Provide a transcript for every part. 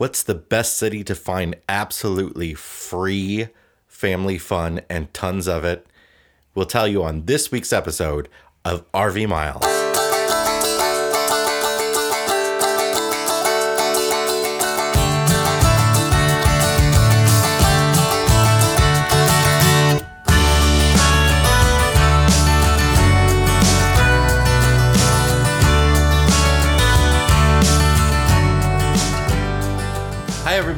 what's the best city to find absolutely free family fun and tons of it? We'll tell you on this week's episode of RV Miles.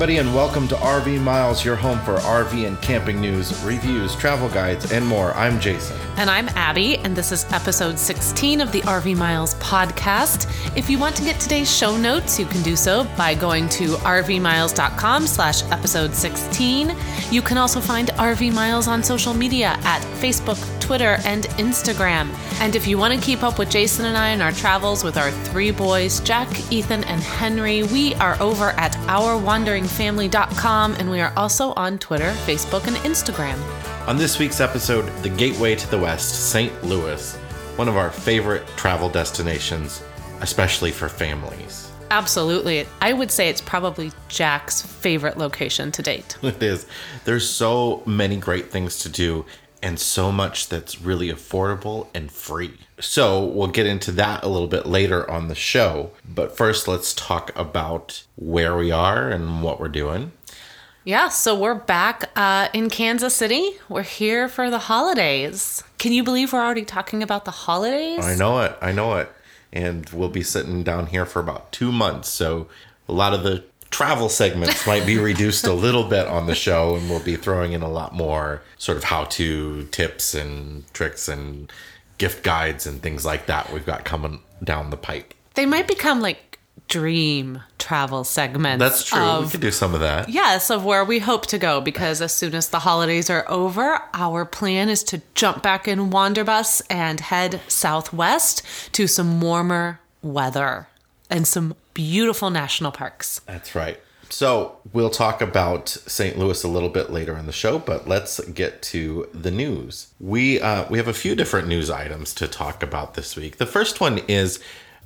Everybody, and welcome to RV Miles, your home for RV and camping news, reviews, travel guides, and more. I'm Jason. And I'm Abby, and this is episode 16 of the RV Miles podcast. If you want to get today's show notes, you can do so by going to rvmiles.com/episode16. You can also find RV Miles on social media at Facebook, Twitter, and Instagram. And if you want to keep up with Jason and I and our travels with our three boys, Jack, Ethan, and Henry, we are over at OurWanderingFamily.com, and we are also on Twitter, Facebook, and Instagram. On this week's episode, The Gateway to the West, St. Louis, one of our favorite travel destinations, especially for families. Absolutely. I would say it's probably Jack's favorite location to date. It is. There's so many great things to do and so much that's really affordable and free. So we'll get into that a little bit later on the show. But first, let's talk about where we are and what we're doing. Yeah, so we're back in Kansas City. We're here for the holidays. Can you believe we're already talking about the holidays? I know it. And we'll be sitting down here for about 2 months. So a lot of the travel segments might be reduced a little bit on the show, and we'll be throwing in a lot more sort of how-to tips and tricks and gift guides and things like that we've got coming down the pipe. They might become like dream travel segments. That's true. We could do some of that. Yes, of where we hope to go, because as soon as the holidays are over, our plan is to jump back in Wanderbus and head southwest to some warmer weather and some beautiful national parks. That's right. So we'll talk about St. Louis a little bit later in the show, but let's get to the news. We have a few different news items to talk about this week. The first one is,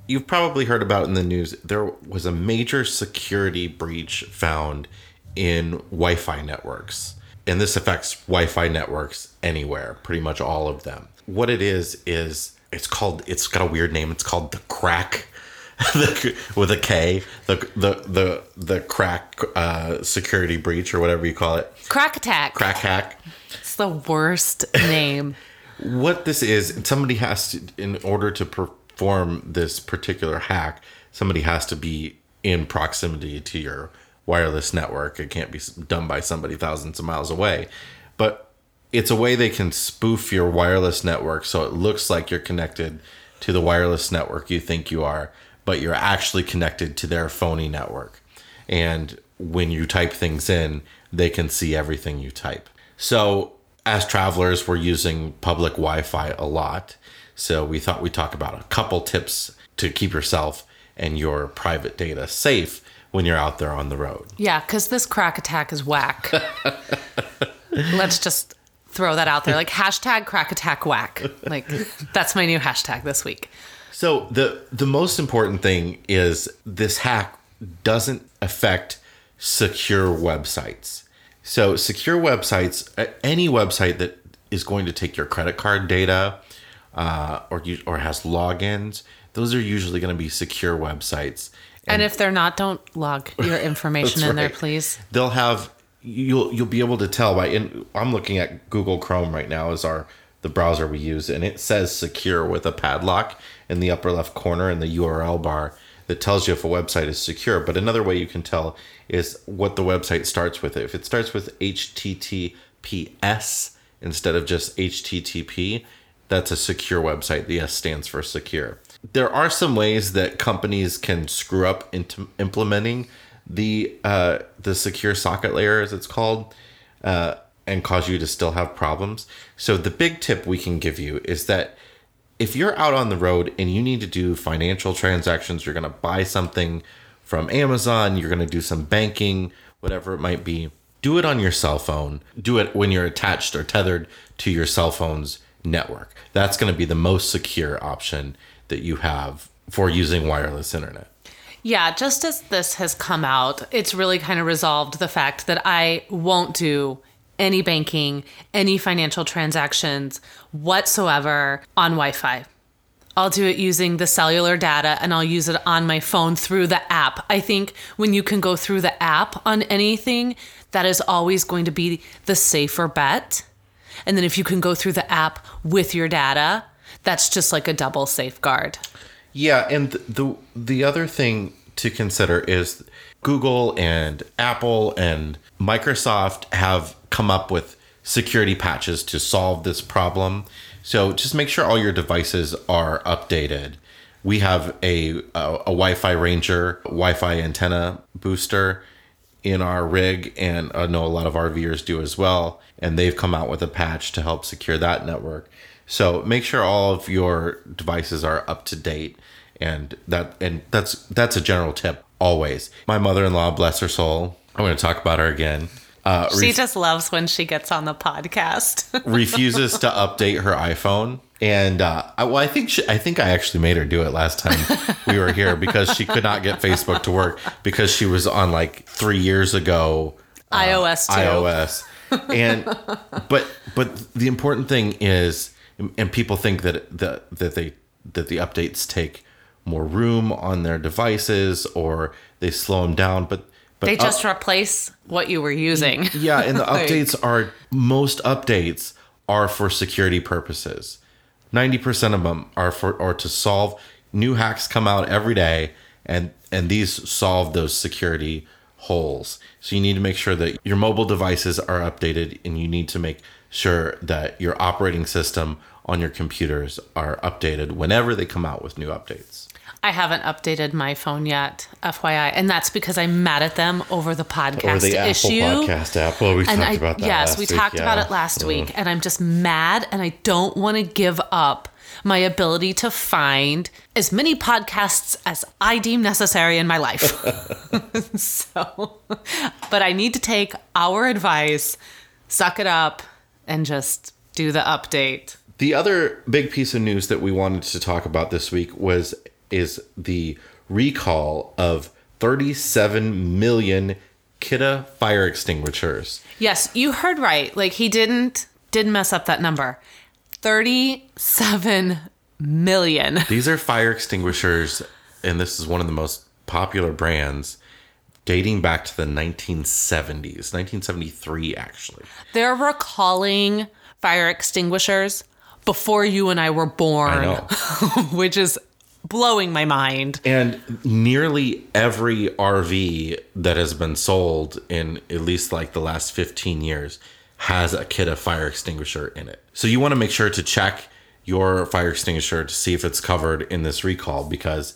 you've probably heard about in the news, there was a major security breach found in Wi-Fi networks. And this affects Wi-Fi networks anywhere, pretty much all of them. What it is it's got a weird name. It's called the Crack with a K, the crack security breach, or whatever you call it. Crack hack. It's the worst name. What this is, somebody has to, in order to perform this particular hack, somebody has to be in proximity to your wireless network. It can't be done by somebody thousands of miles away, but it's a way they can spoof your wireless network so it looks like you're connected to the wireless network you think you are, but you're actually connected to their phony network. And when you type things in, they can see everything you type. So as travelers, we're using public Wi-Fi a lot. So we thought we'd talk about a couple tips to keep yourself and your private data safe when you're out there on the road. Yeah, because this crack attack is whack. Let's just throw that out there. Like, hashtag crack attack whack. Like, that's my new hashtag this week. So the most important thing is this hack doesn't affect secure websites. So secure websites, any website that is going to take your credit card data or has logins, those are usually going to be secure websites. And if they're not, don't log your information in there, please. They'll have, you'll be able to tell by, and I'm looking at Google Chrome right now as the browser we use, and it says secure with a padlock in the upper left corner in the URL bar that tells you if a website is secure. But another way you can tell is what the website starts with. If it starts with HTTPS instead of just HTTP, that's a secure website. The S stands for secure. There are some ways that companies can screw up into implementing the secure socket layer, as it's called, and cause you to still have problems. So the big tip we can give you is that if you're out on the road and you need to do financial transactions, you're going to buy something from Amazon, you're going to do some banking, whatever it might be, do it on your cell phone. Do it when you're attached or tethered to your cell phone's network. That's going to be the most secure option that you have for using wireless internet. Yeah, just as this has come out, it's really kind of resolved the fact that I won't do any banking, any financial transactions whatsoever on Wi-Fi. I'll do it using the cellular data, and I'll use it on my phone through the app. I think when you can go through the app on anything, that is always going to be the safer bet. And then if you can go through the app with your data, that's just like a double safeguard. Yeah, and the other thing to consider is Google and Apple and Microsoft have come up with security patches to solve this problem. So just make sure all your devices are updated. We have a Wi-Fi Ranger, Wi-Fi antenna booster in our rig, and I know a lot of RVers do as well. And they've come out with a patch to help secure that network. So make sure all of your devices are up to date, and that's a general tip always. My mother-in-law, bless her soul, I'm going to talk about her again. She just loves when she gets on the podcast. Refuses to update her iPhone. And I think I actually made her do it last time we were here because she could not get Facebook to work because she was on like 3 years ago. iOS 2. iOS. But the important thing is, and people think that the updates take more room on their devices or they slow them down, but they just replace what you were using. Yeah, and the updates are, most updates are for security purposes. 90% of them are to solve, new hacks come out every day, and these solve those security holes. So you need to make sure that your mobile devices are updated, and you need to make sure that your operating system on your computers are updated whenever they come out with new updates. I haven't updated my phone yet, FYI. And that's because I'm mad at them over the podcast over the issue. Apple podcast app. Well, we and talked I, about that yes, last week. Yes, we talked about it last week. And I'm just mad, and I don't want to give up my ability to find as many podcasts as I deem necessary in my life. So, but I need to take our advice, suck it up, and just do the update. The other big piece of news that we wanted to talk about this week is the recall of 37 million Kidde fire extinguishers. Yes, you heard right. Like, he didn't mess up that number. 37 million. These are fire extinguishers, and this is one of the most popular brands, dating back to the 1970s, 1973 actually. They're recalling fire extinguishers before you and I were born. I know. Which is blowing my mind. And nearly every RV that has been sold in at least like the last 15 years has a Kidde fire extinguisher in it. So you want to make sure to check your fire extinguisher to see if it's covered in this recall, because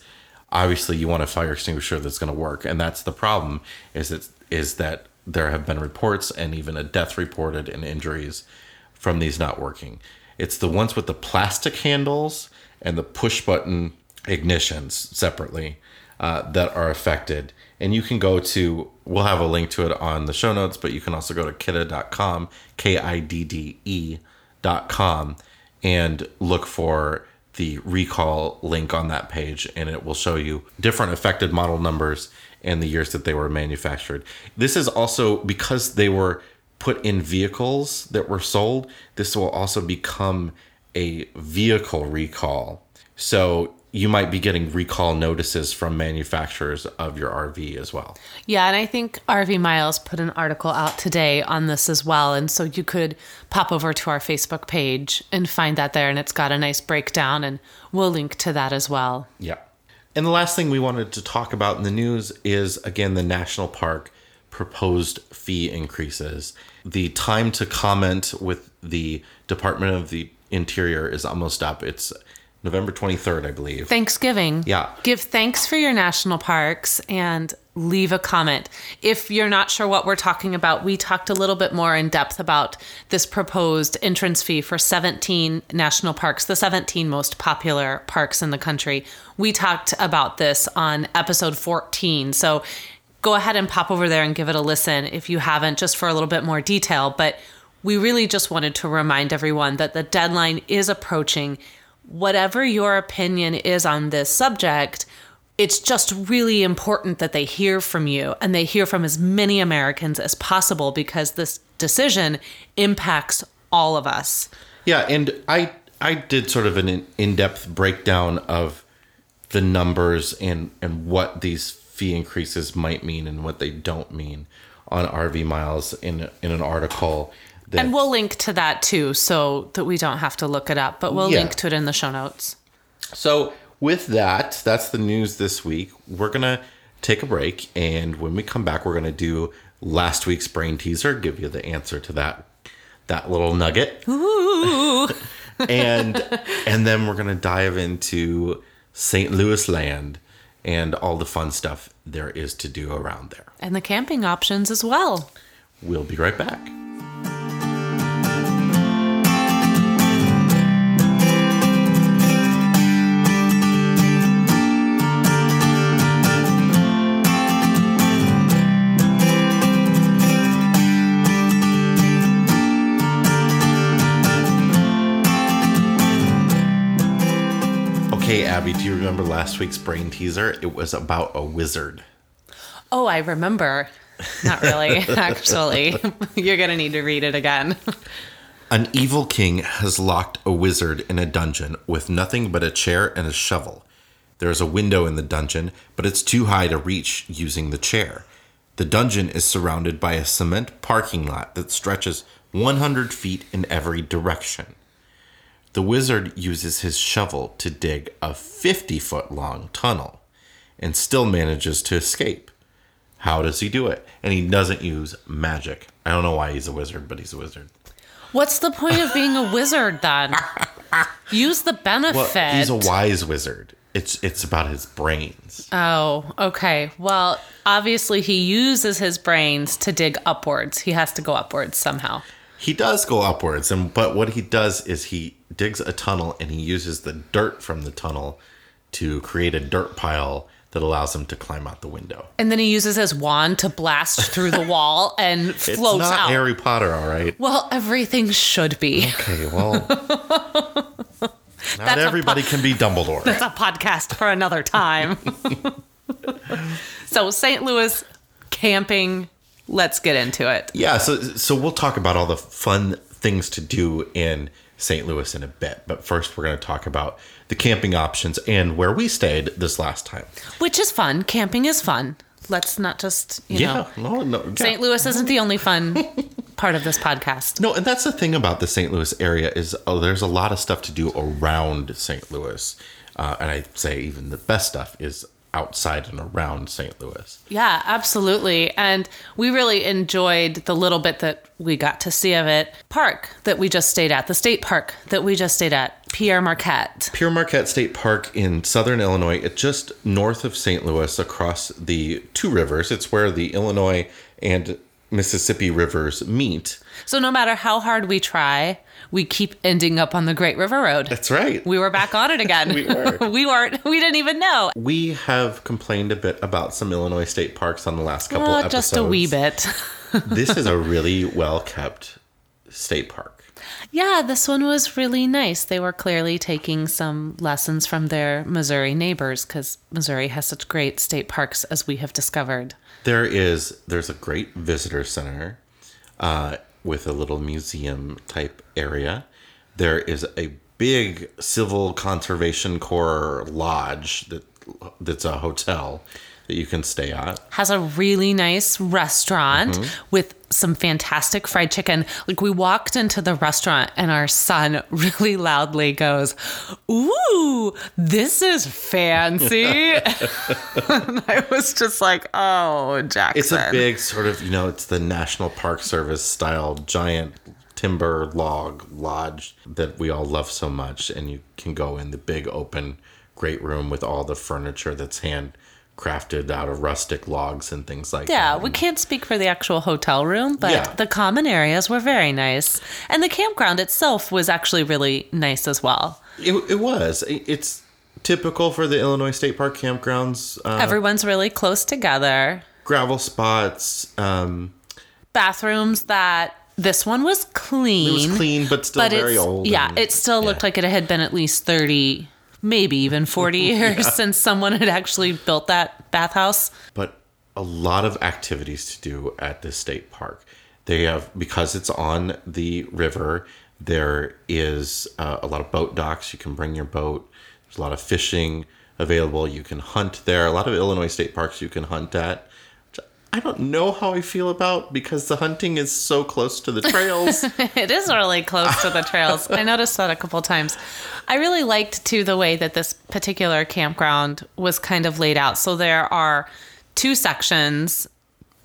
obviously you want a fire extinguisher that's going to work. And that's the problem, is that there have been reports and even a death reported and injuries from these not working. It's the ones with the plastic handles and the push button ignitions separately that are affected. And you can go to, we'll have a link to it on the show notes, but you can also go to kidde.com, KIDDE.com, and look for the recall link on that page, and it will show you different affected model numbers and the years that they were manufactured. This is also, because they were put in vehicles that were sold, this will also become a vehicle recall. So you might be getting recall notices from manufacturers of your RV as well. Yeah, and I think RV Miles put an article out today on this as well. And so you could pop over to our Facebook page and find that there. And it's got a nice breakdown, and we'll link to that as well. Yeah. And the last thing we wanted to talk about in the news is, again, the National Park proposed fee increases. The time to comment with the Department of the Interior is almost up. It's November 23rd, I believe. Thanksgiving. Yeah. Give thanks for your national parks and leave a comment. If you're not sure what we're talking about, we talked a little bit more in depth about this proposed entrance fee for 17 national parks, the 17 most popular parks in the country. We talked about this on episode 14. So go ahead and pop over there and give it a listen if you haven't, just for a little bit more detail. But we really just wanted to remind everyone that the deadline is approaching. Whatever your opinion is on this subject, It's just really important that they hear from you and they hear from as many Americans as possible, because this decision impacts all of us. Yeah, and I did sort of an in-depth breakdown of the numbers and what these fee increases might mean and what they don't mean on RV Miles in an article. And we'll link to that too, so that we don't have to look it up, but we'll link to it in the show notes. So with that, that's the news this week. We're going to take a break, and when we come back, we're going to do last week's brain teaser, give you the answer to that little nugget. Ooh. and then we're going to dive into St. Louis land and all the fun stuff there is to do around there. And the camping options as well. We'll be right back. Hey, Abby, do you remember last week's brain teaser? It was about a wizard. Oh, I remember. Not really, actually. You're going to need to read it again. An evil king has locked a wizard in a dungeon with nothing but a chair and a shovel. There is a window in the dungeon, but it's too high to reach using the chair. The dungeon is surrounded by a cement parking lot that stretches 100 feet in every direction. The wizard uses his shovel to dig a 50-foot-long tunnel and still manages to escape. How does he do it? And he doesn't use magic. I don't know why he's a wizard, but he's a wizard. What's the point of being a wizard, then? Use the benefit. Well, he's a wise wizard. It's about his brains. Oh, okay. Well, obviously he uses his brains to dig upwards. He has to go upwards somehow. He does go upwards, but what he does is he digs a tunnel and he uses the dirt from the tunnel to create a dirt pile that allows him to climb out the window. And then he uses his wand to blast through the wall and floats out. It's not Harry Potter, all right? Well, everything should be. Okay, well, not everybody can be Dumbledore. That's a podcast for another time. So St. Louis camping. Let's get into it. Yeah, so we'll talk about all the fun things to do in St. Louis in a bit. But first, we're going to talk about the camping options and where we stayed this last time. Which is fun. Camping is fun. Let's not just, know. No, St. Louis isn't the only fun part of this podcast. No, and that's the thing about the St. Louis area is there's a lot of stuff to do around St. Louis. And I'd say even the best stuff is outside and around St. Louis. Yeah, absolutely. And we really enjoyed the little bit that we got to see of it. The state park that we just stayed at, Pierre Marquette State Park in southern Illinois. It's just north of St. Louis across the two rivers. It's where the Illinois and Mississippi rivers meet. So no matter how hard we try, we keep ending up on the Great River Road. That's right. We were back on it again. We were. We didn't even know. We have complained a bit about some Illinois state parks on the last couple episodes. Just a wee bit. This is a really well-kept state park. Yeah, this one was really nice. They were clearly taking some lessons from their Missouri neighbors, because Missouri has such great state parks, as we have discovered. There's a great visitor center with a little museum type area. There is a big Civil Conservation Corps lodge that's a hotel that you can stay at. Has a really nice restaurant with some fantastic fried chicken. Like, we walked into the restaurant and our son really loudly goes, "Ooh, this is fancy." And I was just like, "Oh, Jackson." It's a big sort of, it's the National Park Service style giant timber log lodge that we all love so much. And you can go in the big open great room with all the furniture that's hand crafted out of rustic logs and things like that. Yeah, we can't speak for the actual hotel room, but the common areas were very nice. And the campground itself was actually really nice as well. It was. It's typical for the Illinois State Park campgrounds. Everyone's really close together. Gravel spots. Bathrooms that... This one was clean. It was clean, but still very old. Yeah, it still looked like it had been at least 30 maybe even 40 years since someone had actually built that bathhouse. But a lot of activities to do at this state park. They have, because it's on the river, there is a lot of boat docks. You can bring your boat. There's a lot of fishing available. You can hunt there. A lot of Illinois state parks you can hunt at. I don't know how I feel about, because the hunting is so close to the trails. It is really close to the trails. I noticed that a couple times. I really liked, too, the way that this particular campground was kind of laid out. So there are two sections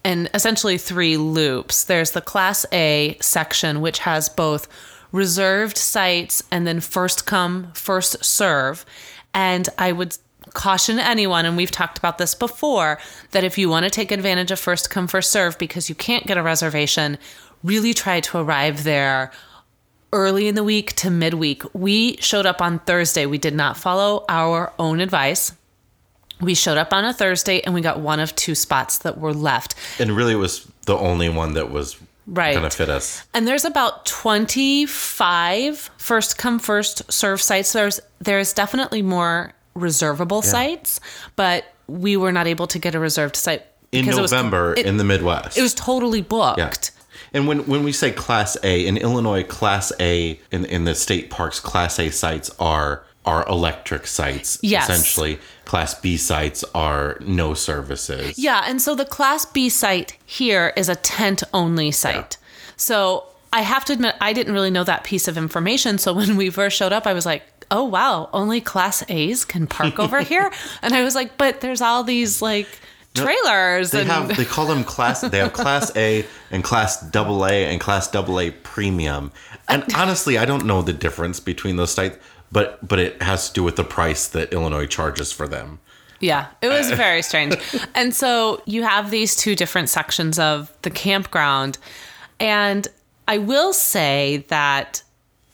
and essentially three loops. There's the Class A section, which has both reserved sites and then first come, first serve. And I would caution anyone, and we've talked about this before, that if you want to take advantage of first come, first serve, because you can't get a reservation, really try to arrive there early in the week to midweek. We showed up on Thursday. We did not follow our own advice. We showed up on a Thursday and we got one of two spots that were left. And really it was the only one that was going to fit us. And there's about 25 first come, first serve sites. There's definitely more reservable sites, but we were not able to get a reserved site in November in the Midwest. It was totally booked. Yeah. And when we say Class A, in Illinois, Class A, in the state parks, Class A sites are electric sites, essentially. Class B sites are no services. Yeah, and so the Class B site here is a tent-only site. Yeah. So I have to admit, I didn't really know that piece of information, so when we first showed up, I was like, oh, wow, only Class A's can park over here? And I was like, but there's all these, like, trailers. No, they call them Class... They have Class A and Class AA and Class AA Premium. And honestly, I don't know the difference between those sites, but it has to do with the price that Illinois charges for them. Yeah, it was very strange. And so you have these two different sections of the campground. And I will say that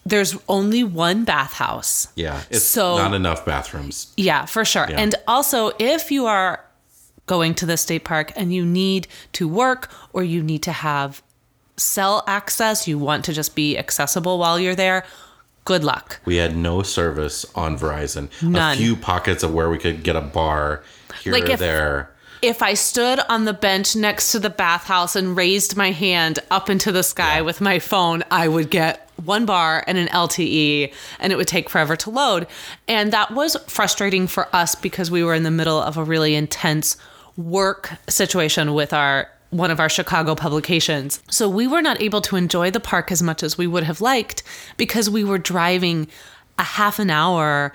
there's only one bathhouse. Yeah, it's not enough bathrooms. Yeah, for sure. Yeah. And also, if you are going to the state park and you need to work or you need to have cell access, you want to just be accessible while you're there, good luck. We had no service on Verizon. None. A few pockets of where we could get a bar here or there. If I stood on the bench next to the bathhouse and raised my hand up into the sky with my phone, I would get one bar and an LTE, and it would take forever to load. And that was frustrating for us because we were in the middle of a really intense work situation with one of our Chicago publications. So we were not able to enjoy the park as much as we would have liked because we were driving a half an hour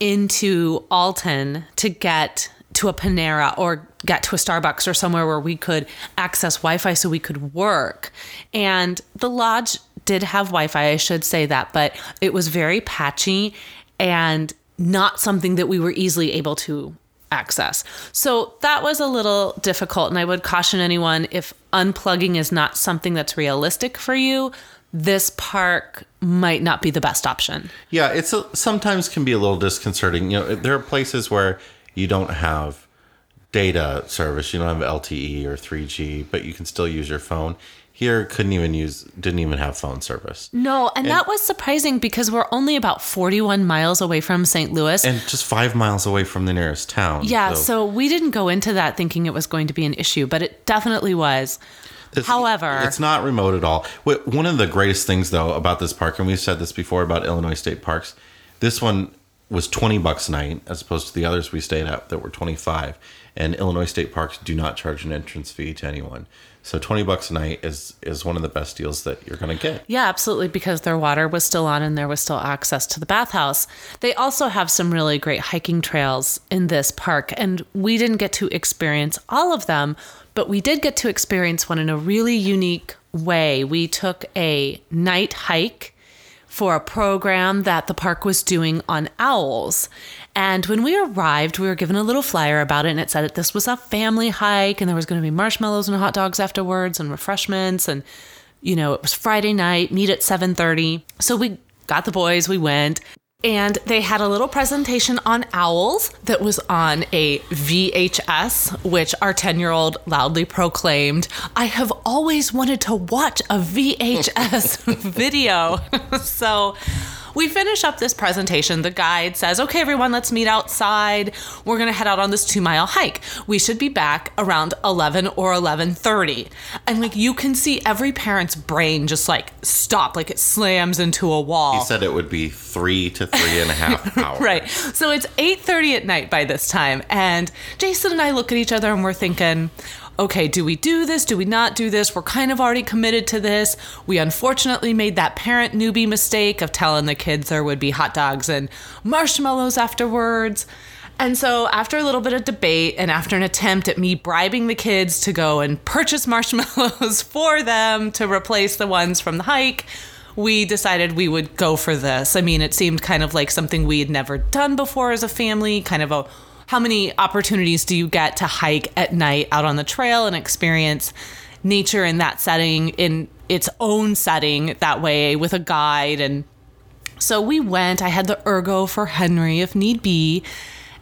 into Alton to get to a Panera or get to a Starbucks or somewhere where we could access Wi-Fi so we could work. And the lodge did have Wi-Fi, I should say that, but it was very patchy and not something that we were easily able to access. So that was a little difficult. And I would caution anyone, if unplugging is not something that's realistic for you, this park might not be the best option. Yeah, it's sometimes can be a little disconcerting. You know, there are places where you don't have data service, you don't have LTE or 3G, but you can still use your phone. Here, didn't even have phone service. No, and that was surprising because we're only about 41 miles away from St. Louis. And just 5 miles away from the nearest town. Yeah, so we didn't go into that thinking it was going to be an issue, but it definitely was. However, it's not remote at all. One of the greatest things, though, about this park, and we've said this before about Illinois state parks, this one was $20 a night as opposed to the others we stayed at that were $25. And Illinois state parks do not charge an entrance fee to anyone. So $20 a night is one of the best deals that you're going to get. Yeah, absolutely, because their water was still on and there was still access to the bathhouse. They also have some really great hiking trails in this park, and we didn't get to experience all of them, but we did get to experience one in a really unique way. We took a night hike for a program that the park was doing on owls. And when we arrived, we were given a little flyer about it, and it said that this was a family hike and there was going to be marshmallows and hot dogs afterwards and refreshments. And, you know, it was Friday night, meet at 7:30. So we got the boys, we went, and they had a little presentation on owls that was on a VHS, which our 10-year-old loudly proclaimed, "I have always wanted to watch a VHS video." So We finish up this presentation. The guide says, okay, everyone, let's meet outside. We're going to head out on this 2-mile hike. We should be back around 11 or 11:30. And like, you can see every parent's brain just like stop, like it slams into a wall. He said it would be 3 to 3.5 hours. Right. So it's 8:30 at night by this time. And Jason and I look at each other and we're thinking, okay, do we do this? Do we not do this? We're kind of already committed to this. We unfortunately made that parent newbie mistake of telling the kids there would be hot dogs and marshmallows afterwards. And so after a little bit of debate and after an attempt at me bribing the kids to go and purchase marshmallows for them to replace the ones from the hike, we decided we would go for this. I mean, it seemed kind of like something we had never done before as a family, kind of a, how many opportunities do you get to hike at night out on the trail and experience nature in that setting, in its own setting that way with a guide? And so we went, I had the ergo for Henry if need be,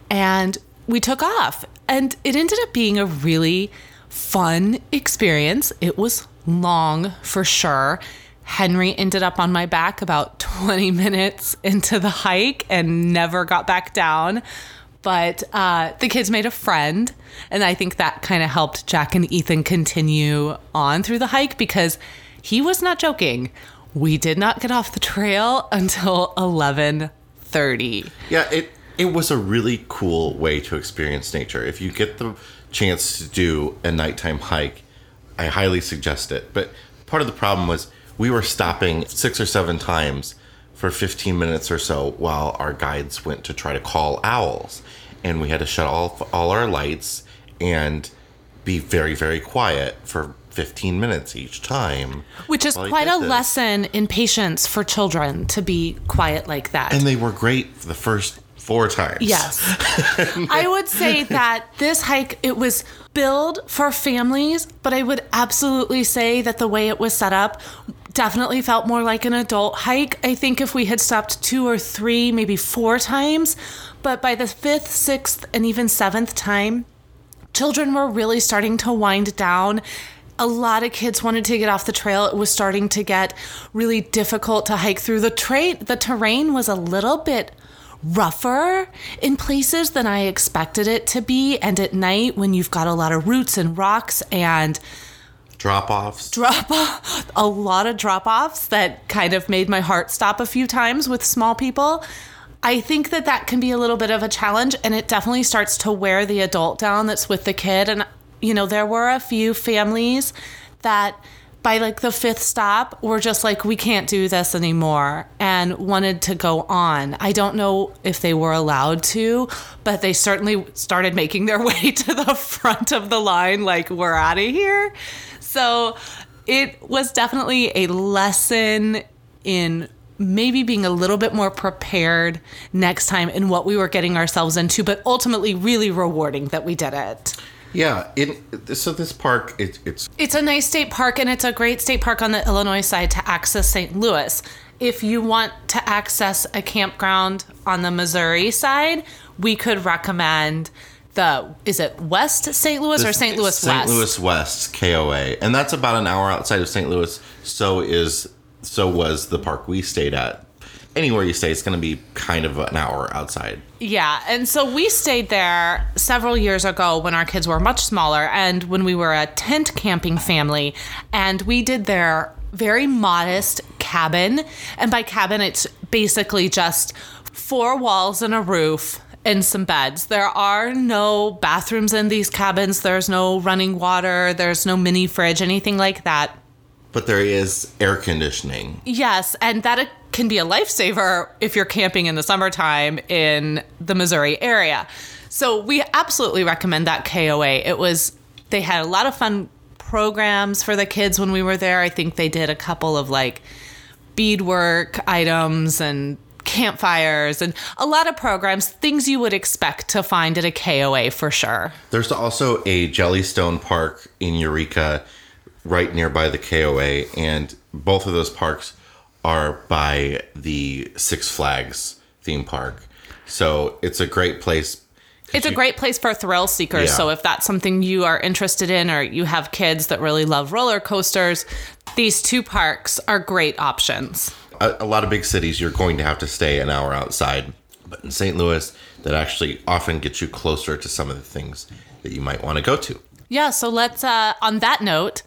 and we took off, and it ended up being a really fun experience. It was long for sure. Henry ended up on my back about 20 minutes into the hike and never got back down. But the kids made a friend, and I think that kind of helped Jack and Ethan continue on through the hike, because he was not joking. We did not get off the trail until 11:30. Yeah, it was a really cool way to experience nature. If you get the chance to do a nighttime hike, I highly suggest it. But part of the problem was we were stopping 6 or 7 times for 15 minutes or so while our guides went to try to call owls. And we had to shut off all our lights and be very, very quiet for 15 minutes each time. Which is quite a lesson in patience for children, to be quiet like that. And they were great for the first 4 times. Yes. I would say that this hike, it was built for families, but I would absolutely say that the way it was set up definitely felt more like an adult hike. I think if we had stopped 2 or 3, maybe 4 times, but by the 5th, 6th, and even 7th time, children were really starting to wind down. A lot of kids wanted to get off the trail. It was starting to get really difficult to hike through. The terrain was a little bit rougher in places than I expected it to be. And at night, when you've got a lot of roots and rocks and drop-offs. A lot of drop-offs that kind of made my heart stop a few times with small people. I think that that can be a little bit of a challenge, and it definitely starts to wear the adult down that's with the kid. And, you know, there were a few families that by like the 5th stop were just like, we can't do this anymore, and wanted to go on. I don't know if they were allowed to, but they certainly started making their way to the front of the line, like, we're out of here. So it was definitely a lesson in maybe being a little bit more prepared next time in what we were getting ourselves into, but ultimately really rewarding that we did it. Yeah. So this park, it's a nice state park, and it's a great state park on the Illinois side to access St. Louis. If you want to access a campground on the Missouri side, we could recommend is it West St. Louis or St. Louis West? St. Louis West KOA. And that's about an hour outside of St. Louis. So was the park we stayed at. Anywhere you stay, it's going to be kind of an hour outside. Yeah. And so we stayed there several years ago when our kids were much smaller and when we were a tent camping family. And we did their very modest cabin. And by cabin, it's basically just 4 walls and a roof and some beds. There are no bathrooms in these cabins. There's no running water. There's no mini fridge, anything like that. But there is air conditioning. Yes, and that can be a lifesaver if you're camping in the summertime in the Missouri area. So we absolutely recommend that KOA. They had a lot of fun programs for the kids when we were there. I think they did a couple of like beadwork items and campfires and a lot of programs, things you would expect to find at a KOA for sure. There's also a Jellystone park in Eureka right nearby the KOA, and both of those parks are by the Six Flags theme park. So it's a great place. It's a great place for thrill seekers. Yeah. So if that's something you are interested in, or you have kids that really love roller coasters, these 2 parks are great options. a lot of big cities, you're going to have to stay an hour outside. But in St. Louis, that actually often gets you closer to some of the things that you might want to go to. Yeah, so let's, on that note,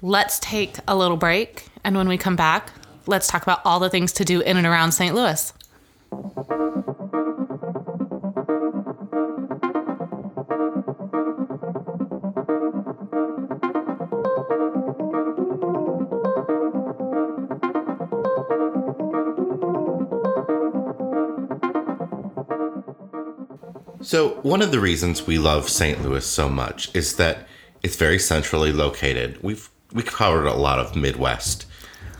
let's take a little break. And when we come back, let's talk about all the things to do in and around St. Louis. So one of the reasons we love St. Louis so much is that it's very centrally located. We've covered a lot of Midwest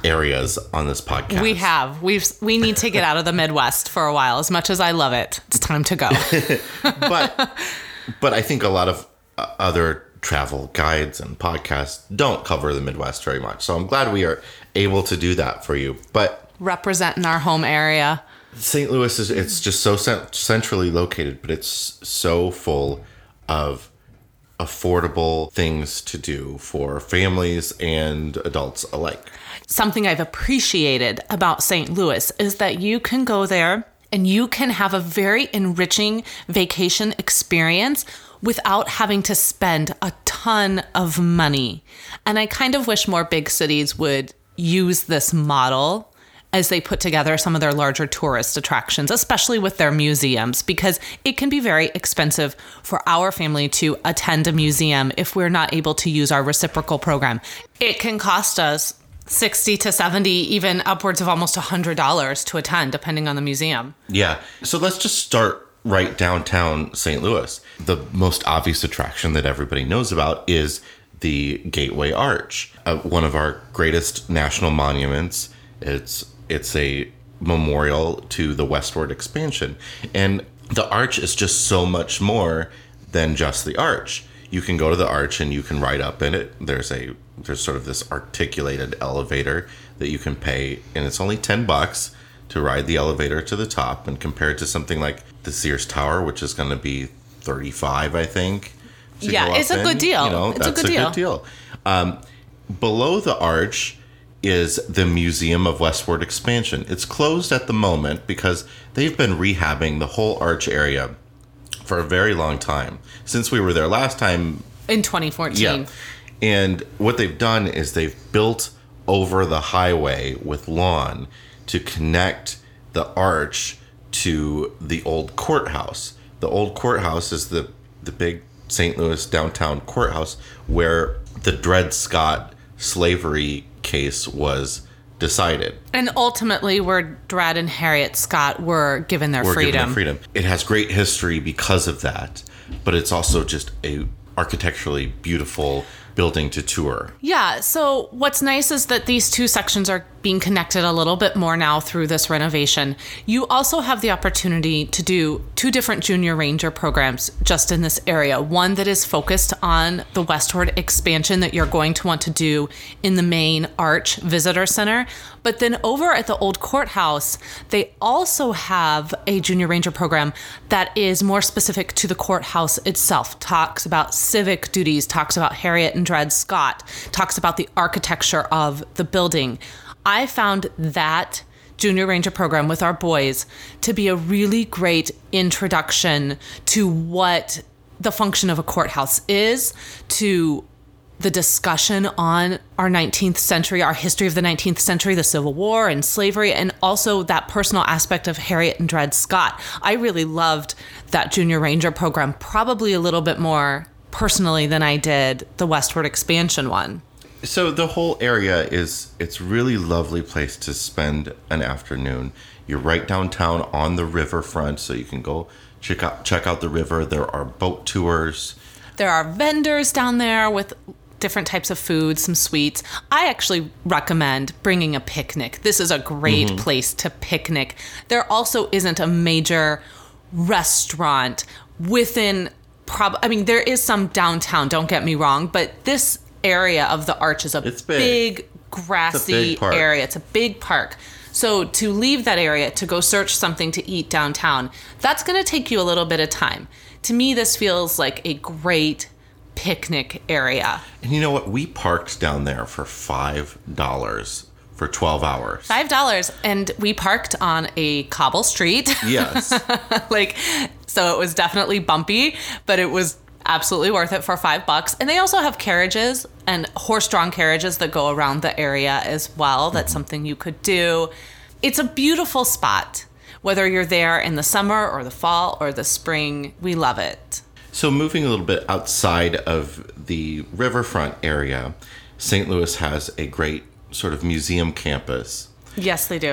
areas on this podcast. We have. We need to get out of the Midwest for a while. As much as I love it, it's time to go. But I think a lot of other travel guides and podcasts don't cover the Midwest very much. So I'm glad we are able to do that for you. But representing our home area. St. Louis it's just so centrally located, but it's so full of affordable things to do for families and adults alike. Something I've appreciated about St. Louis is that you can go there and you can have a very enriching vacation experience without having to spend a ton of money. And I kind of wish more big cities would use this model as they put together some of their larger tourist attractions, especially with their museums, because it can be very expensive for our family to attend a museum if we're not able to use our reciprocal program. It can cost us $60 to $70, even upwards of almost $100 to attend, depending on the museum. Yeah. So let's just start right downtown St. Louis. The most obvious attraction that everybody knows about is the Gateway Arch, one of our greatest national monuments. It's a memorial to the westward expansion. And the arch is just so much more than just the arch. You can go to the arch and you can ride up in it. There's sort of this articulated elevator that you can pay. And it's only $10 to ride the elevator to the top. And compared to something like the Sears Tower, which is going to be $35, I think. Yeah, it's a good deal. It's a good deal. Below the arch is the Museum of Westward Expansion. It's closed at the moment because they've been rehabbing the whole arch area for a very long time. Since we were there last time. In 2014. Yeah. And what they've done is they've built over the highway with lawn to connect the arch to the old courthouse. The old courthouse is the big St. Louis downtown courthouse where the Dred Scott slavery case was decided. And ultimately where Dred and Harriet Scott were given their freedom. It has great history because of that, but it's also just a architecturally beautiful building to tour. Yeah, so what's nice is that these two sections are being connected a little bit more now through this renovation. You also have the opportunity to do two different Junior Ranger programs just in this area. One that is focused on the westward expansion that you're going to want to do in the main Arch Visitor Center. But then over at the old courthouse, they also have a Junior Ranger program that is more specific to the courthouse itself. Talks about civic duties, talks about Harriet and Dred Scott, talks about the architecture of the building. I found that Junior Ranger program with our boys to be a really great introduction to what the function of a courthouse is, to the discussion on our 19th century, our history of the 19th century, the Civil War and slavery, and also that personal aspect of Harriet and Dred Scott. I really loved that Junior Ranger program, probably a little bit more personally than I did the Westward Expansion one. So the whole area it's really lovely place to spend an afternoon. You're right downtown on the riverfront, so you can go check out the river. There are boat tours. There are vendors down there with different types of food, some sweets. I actually recommend bringing a picnic. This is a great place to picnic. There also isn't a major restaurant within there is some downtown, don't get me wrong, but this area of the arch is a big grassy area. It's a big park. So to leave that area to go search something to eat downtown, that's going to take you a little bit of time. To me, this feels like a great picnic area. And you know what? We parked down there for $5 for 12 hours. $5. And we parked on a cobble street. Yes. So it was definitely bumpy, but it was absolutely worth it for $5. And they also have carriages and horse-drawn carriages that go around the area as well. That's something you could do. It's a beautiful spot. Whether you're there in the summer or the fall or the spring, we love it. So moving a little bit outside of the riverfront area, St. Louis has a great sort of museum campus. Yes, they do.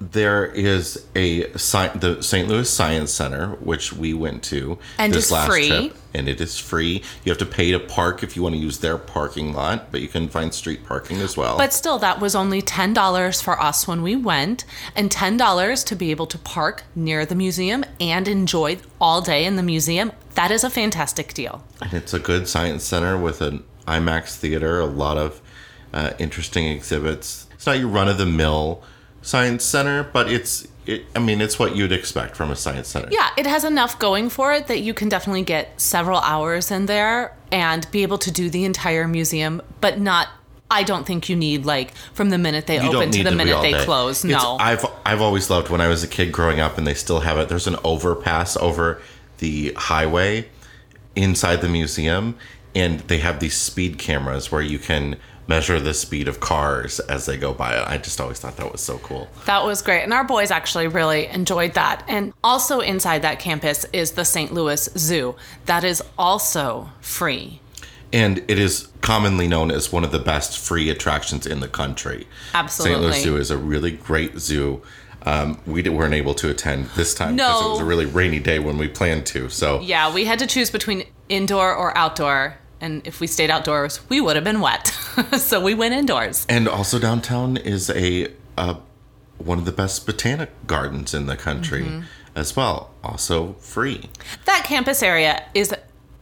There is the St. Louis Science Center, which we went to this last trip. And it is free. You have to pay to park if you want to use their parking lot, but you can find street parking as well. But still, that was only $10 for us when we went, and $10 to be able to park near the museum and enjoy all day in the museum. That is a fantastic deal. And it's a good science center with an IMAX theater, a lot of interesting exhibits. It's not your run-of-the-mill science center, but it's what you'd expect from a science center. Yeah, it has enough going for it that you can definitely get several hours in there and be able to do the entire museum, but not, I don't think you need from the minute they open to the minute they close. No. I've always loved when I was a kid growing up, and they still have it, there's an overpass over the highway inside the museum, and they have these speed cameras where you can measure the speed of cars as they go by. I just always thought that was so cool. That was great. And our boys actually really enjoyed that. And also inside that campus is the St. Louis Zoo. That is also free. And it is commonly known as one of the best free attractions in the country. Absolutely. St. Louis Zoo is a really great zoo. We weren't able to attend this time because it was a really rainy day when we planned to. So yeah, we had to choose between indoor or outdoor. And if we stayed outdoors, we would have been wet. So we went indoors. And also downtown is one of the best botanic gardens in the country as well. Also free. That campus area is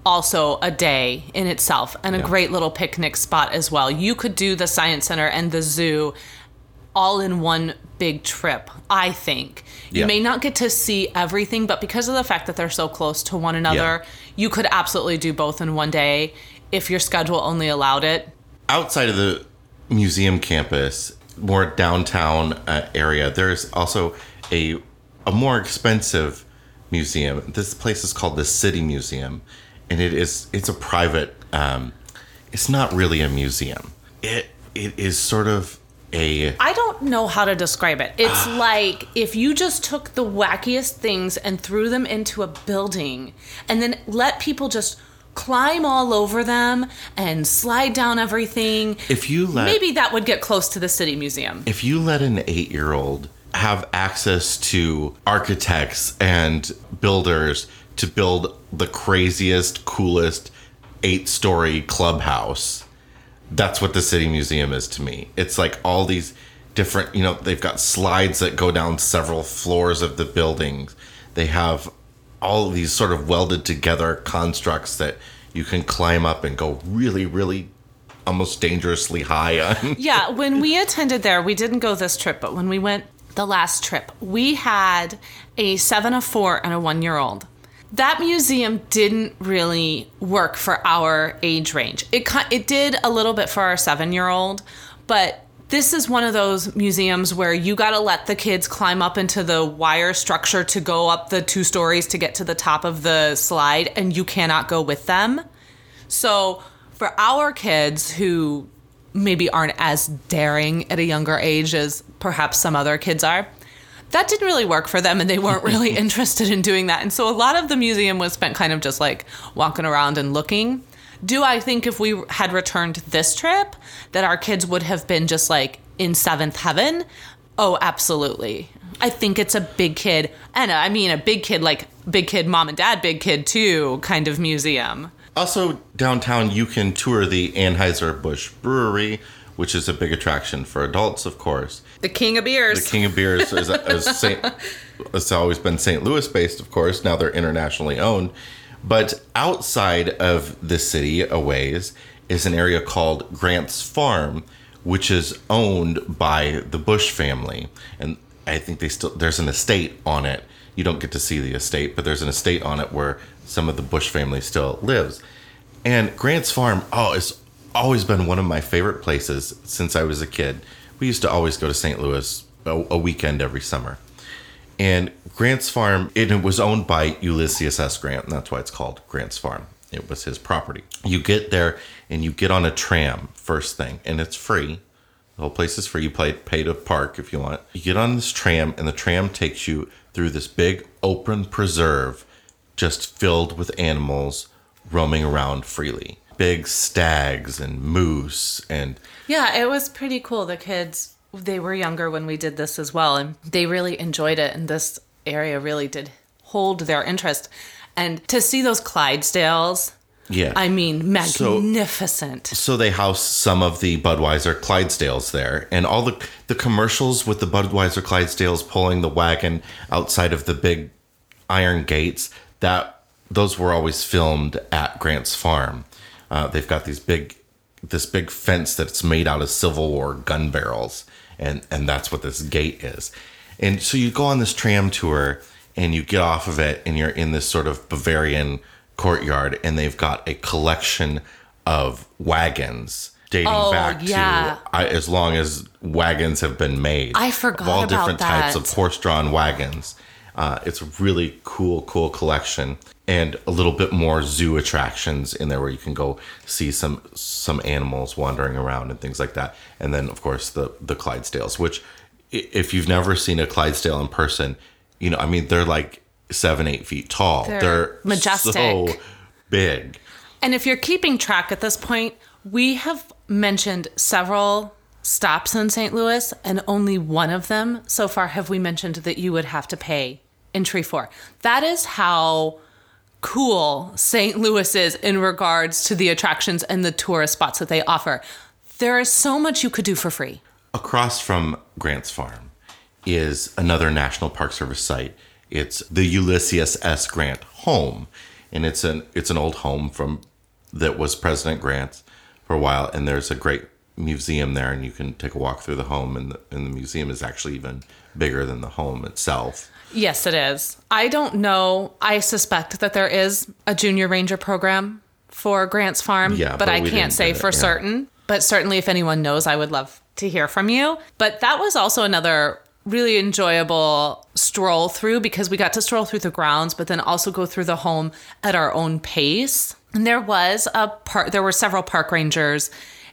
also a day in itself and a great little picnic spot as well. You could do the science center and the zoo all in one big trip, I think. You may not get to see everything, but because of the fact that they're so close to one another, you could absolutely do both in one day if your schedule only allowed it. Outside of the museum campus, more downtown area, there's also a more expensive museum. This place is called the City Museum, and it's a private, it's not really a museum. It is sort of I don't know how to describe it. It's like if you just took the wackiest things and threw them into a building and then let people just climb all over them and slide down everything. Maybe that would get close to the City Museum. If you let an 8-year-old have access to architects and builders to build the craziest, coolest 8-story clubhouse, that's what the City Museum is to me. It's like all these different, they've got slides that go down several floors of the buildings. They have all of these sort of welded together constructs that you can climb up and go really, really almost dangerously high on. Yeah, when we attended there, we didn't go this trip, but when we went the last trip, we had a 7, a 4, and a 1-year-old. That museum didn't really work for our age range. It did a little bit for our 7-year-old, but this is one of those museums where you got to let the kids climb up into the wire structure to go up the 2 stories to get to the top of the slide, and you cannot go with them. So for our kids who maybe aren't as daring at a younger age as perhaps some other kids are, that didn't really work for them, and they weren't really interested in doing that. And so a lot of the museum was spent kind of just walking around and looking. Do I think if we had returned this trip that our kids would have been just in seventh heaven? Oh, absolutely. I think it's a big kid. And I mean a big kid, big kid mom and dad, big kid too kind of museum. Also downtown, you can tour the Anheuser-Busch brewery, which is a big attraction for adults, of course. The King of Beers. The King of Beers has always been St. Louis-based, of course. Now they're internationally owned. But outside of the city a ways is an area called Grant's Farm, which is owned by the Bush family. And I think there's an estate on it. You don't get to see the estate, but there's an estate on it where some of the Bush family still lives. And Grant's Farm, it's always been one of my favorite places since I was a kid. we used to always go to St. Louis a weekend every summer. And Grant's Farm, it was owned by Ulysses S. Grant, and that's why it's called Grant's Farm. It was his property. You get there and you get on a tram first thing, and it's free. The whole place is free. You pay to park if you want. You get on this tram, and the tram takes you through this big open preserve just filled with animals roaming around freely. Big stags and moose and... Yeah, it was pretty cool. The kids, they were younger when we did this as well, and they really enjoyed it, and this area really did hold their interest. And to see those Clydesdales, yeah, I mean, magnificent. So they house some of the Budweiser Clydesdales there, and all the commercials with the Budweiser Clydesdales pulling the wagon outside of the big iron gates, those were always filmed at Grant's Farm. They've got this big fence that's made out of Civil War gun barrels, and that's what this gate is. And so you go on this tram tour, and you get off of it, and you're in this sort of Bavarian courtyard, and they've got a collection of wagons dating back to as long as wagons have been made. I forgot about that. All different types of horse-drawn wagons. It's a really cool collection, and a little bit more zoo attractions in there where you can go see some animals wandering around and things like that. And then, of course, the Clydesdales, which if you've never seen a Clydesdale in person, you know, I mean, they're like 7-8 feet tall. They're majestic. So big. And if you're keeping track at this point, we have mentioned several stops in St. Louis, and only one of them so far have we mentioned that you would have to pay entry for. That is how cool St. Louis is in regards to the attractions and the tourist spots that they offer. There is so much you could do for free. Across from Grant's Farm is another National Park Service site. It's the Ulysses S. Grant home, and it's an old home that was President Grant's for a while, and there's a great museum there, and you can take a walk through the home, and the museum is actually even bigger than the home itself. Yes, it is. I don't know. I suspect that there is a Junior Ranger program for Grant's Farm, but I can't say for certain. But certainly if anyone knows, I would love to hear from you. But that was also another really enjoyable stroll through, because we got to stroll through the grounds, but then also go through the home at our own pace. And there were several park rangers,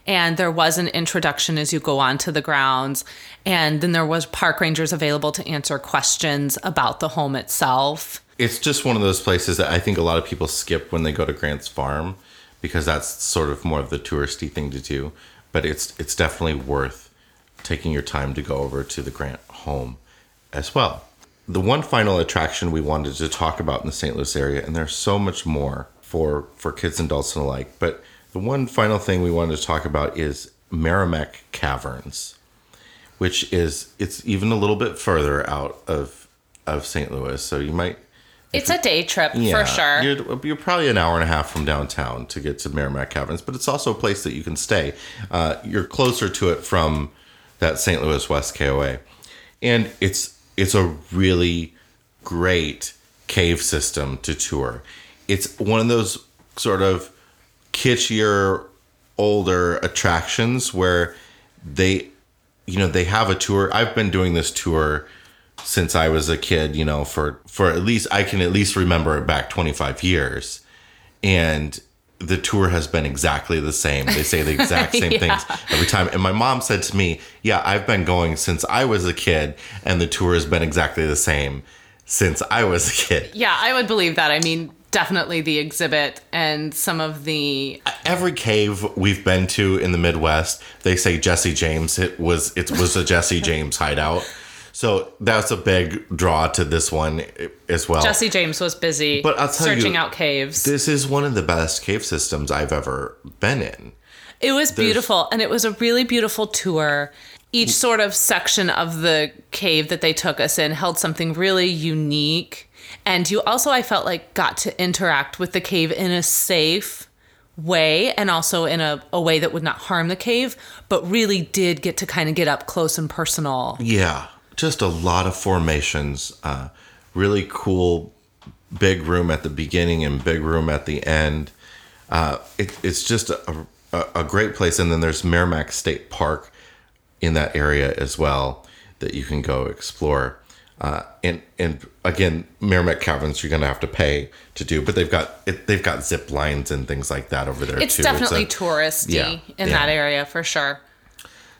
and there was an introduction as you go on to the grounds. And then there was park rangers available to answer questions about the home itself. It's just one of those places that I think a lot of people skip when they go to Grant's Farm, because that's sort of more of the touristy thing to do. But it's definitely worth taking your time to go over to the Grant home as well. The one final attraction we wanted to talk about in the St. Louis area, and there's so much more for kids and adults and alike, but the one final thing we wanted to talk about is Meramec Caverns, which it's even a little bit further out of St. Louis. So you might... It's a day trip, for sure. You're probably an hour and a half from downtown to get to Meramec Caverns, but it's also a place that you can stay. You're closer to it from that St. Louis West KOA. And it's a really great cave system to tour. It's one of those sort of kitschier, older attractions where they have a tour. I've been doing this tour since I was a kid, for I can at least remember it back 25 years. And the tour has been exactly the same. They say the exact same things every time. And my mom said to me, I've been going since I was a kid, and the tour has been exactly the same since I was a kid. Yeah, I would believe that. I mean, definitely the exhibit and some of the... Every cave we've been to in the Midwest, they say Jesse James. It was a Jesse James hideout. So that's a big draw to this one as well. Jesse James was busy searching out caves. This is one of the best cave systems I've ever been in. It was beautiful, and it was a really beautiful tour. Each sort of section of the cave that they took us in held something really unique. And you also, I felt like, got to interact with the cave in a safe way, and also in a way that would not harm the cave, but really did get to kind of get up close and personal. Yeah, just a lot of formations. Really cool big room at the beginning and big room at the end. It's just a great place. And then there's Meramec State Park in that area as well that you can go explore. And again, Meramec Caverns you're going to have to pay to do, but they've got zip lines and things like that over there. It's too. Definitely it's touristy in that area for sure.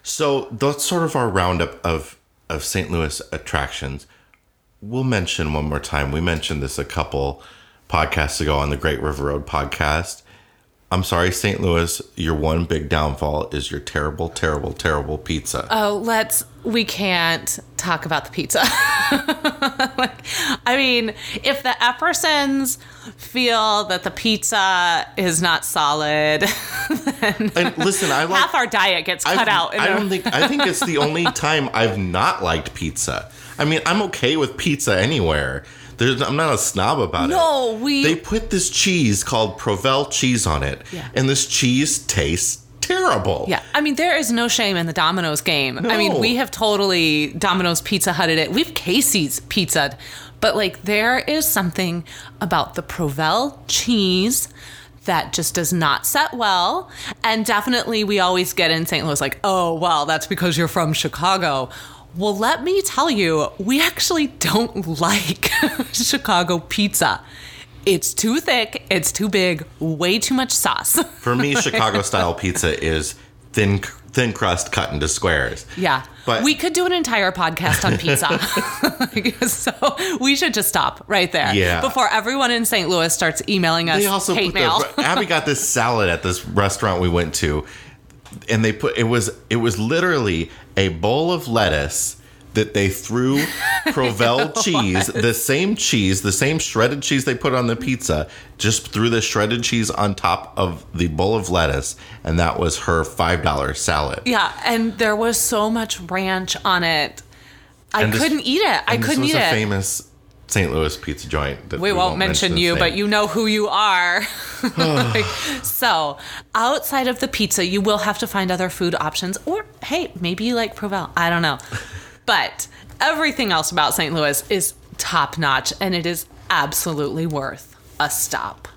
So that's sort of our roundup of St. Louis attractions. We'll mention one more time. We mentioned this a couple podcasts ago on the Great River Road podcast. I'm sorry, St. Louis, your one big downfall is your terrible, terrible, terrible pizza. Oh, we can't talk about the pizza. If the Eppersons feel that the pizza is not solid, then and listen, half our diet gets cut out. I think it's the only time I've not liked pizza. I mean, I'm okay with pizza anywhere. I'm not a snob about it. They put this cheese called Provel cheese on it, and this cheese tastes terrible. Yeah, I mean, there is no shame in the Domino's game. No. I mean, we have totally Domino's Pizza Hutted it. We've Casey's Pizza'd, but there is something about the Provel cheese that just does not set well. And definitely, we always get in St. Louis that's because you're from Chicago. Well, let me tell you, we actually don't like Chicago pizza. It's too thick, it's too big, way too much sauce. For me, Chicago-style pizza is thin crust cut into squares. Yeah. But we could do an entire podcast on pizza. So we should just stop right there before everyone in St. Louis starts emailing us hate mail. Abby got this salad at this restaurant we went to, and they put it was literally a bowl of lettuce that they threw Provel cheese, the same shredded cheese they put on the pizza, just threw the shredded cheese on top of the bowl of lettuce, and that was her $5 salad. Yeah, and there was so much ranch on it. I couldn't eat it. I couldn't eat it. This was a famous St. Louis pizza joint. That we won't mention you, but you know who you are. So outside of the pizza, you will have to find other food options. Or, hey, maybe you like Provel. I don't know. But everything else about St. Louis is top notch, and it is absolutely worth a stop.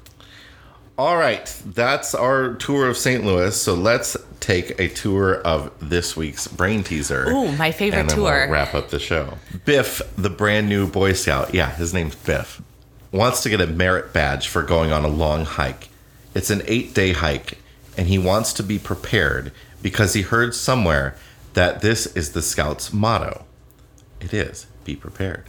All right. That's our tour of St. Louis. So let's take a tour of this week's brain teaser. Ooh, my favorite tour. And we'll wrap up the show. Biff, the brand new Boy Scout. Yeah, his name's Biff. Wants to get a merit badge for going on a long hike. It's an 8-day hike, and he wants to be prepared because he heard somewhere that this is the Scout's motto. It is, be prepared.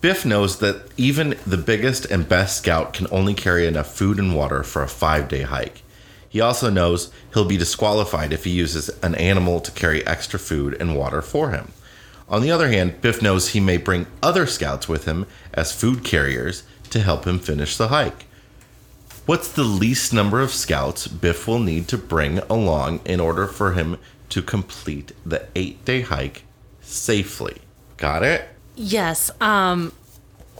Biff knows that even the biggest and best scout can only carry enough food and water for a 5-day hike. He also knows he'll be disqualified if he uses an animal to carry extra food and water for him. On the other hand, Biff knows he may bring other scouts with him as food carriers to help him finish the hike. What's the least number of scouts Biff will need to bring along in order for him to complete the 8-day hike safely? Got it? Yes. I'm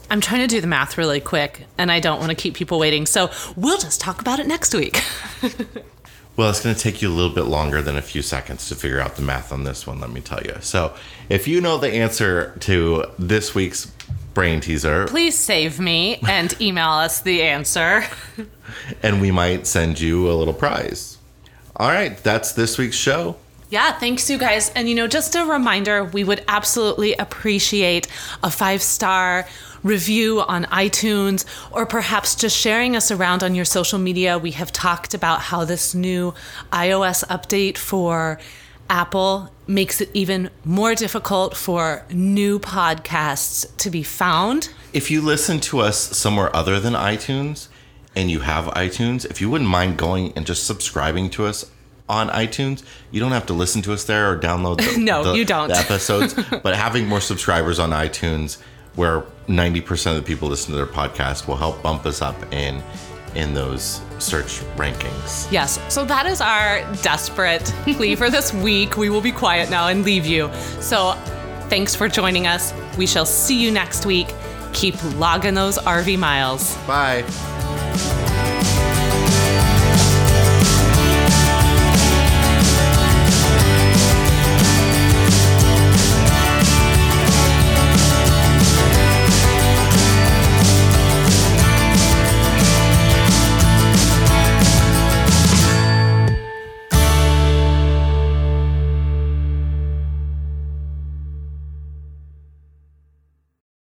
trying to do the math really quick, and I don't want to keep people waiting, so we'll just talk about it next week. Well, it's going to take you a little bit longer than a few seconds to figure out the math on this one, let me tell you. So if you know the answer to this week's brain teaser, please save me and email us the answer. And we might send you a little prize. All right, that's this week's show. Yeah, thanks, you guys. And, just a reminder, we would absolutely appreciate a 5-star review on iTunes, or perhaps just sharing us around on your social media. We have talked about how this new iOS update for Apple makes it even more difficult for new podcasts to be found. If you listen to us somewhere other than iTunes, and you have iTunes, if you wouldn't mind going and just subscribing to us on iTunes. You don't have to listen to us there or download the episodes, but having more subscribers on iTunes, where 90% of the people listen to their podcast, will help bump us up in those search rankings. Yes. So that is our desperate plea for this week. We will be quiet now and leave you. So thanks for joining us. We shall see you next week. Keep logging those RV miles. Bye.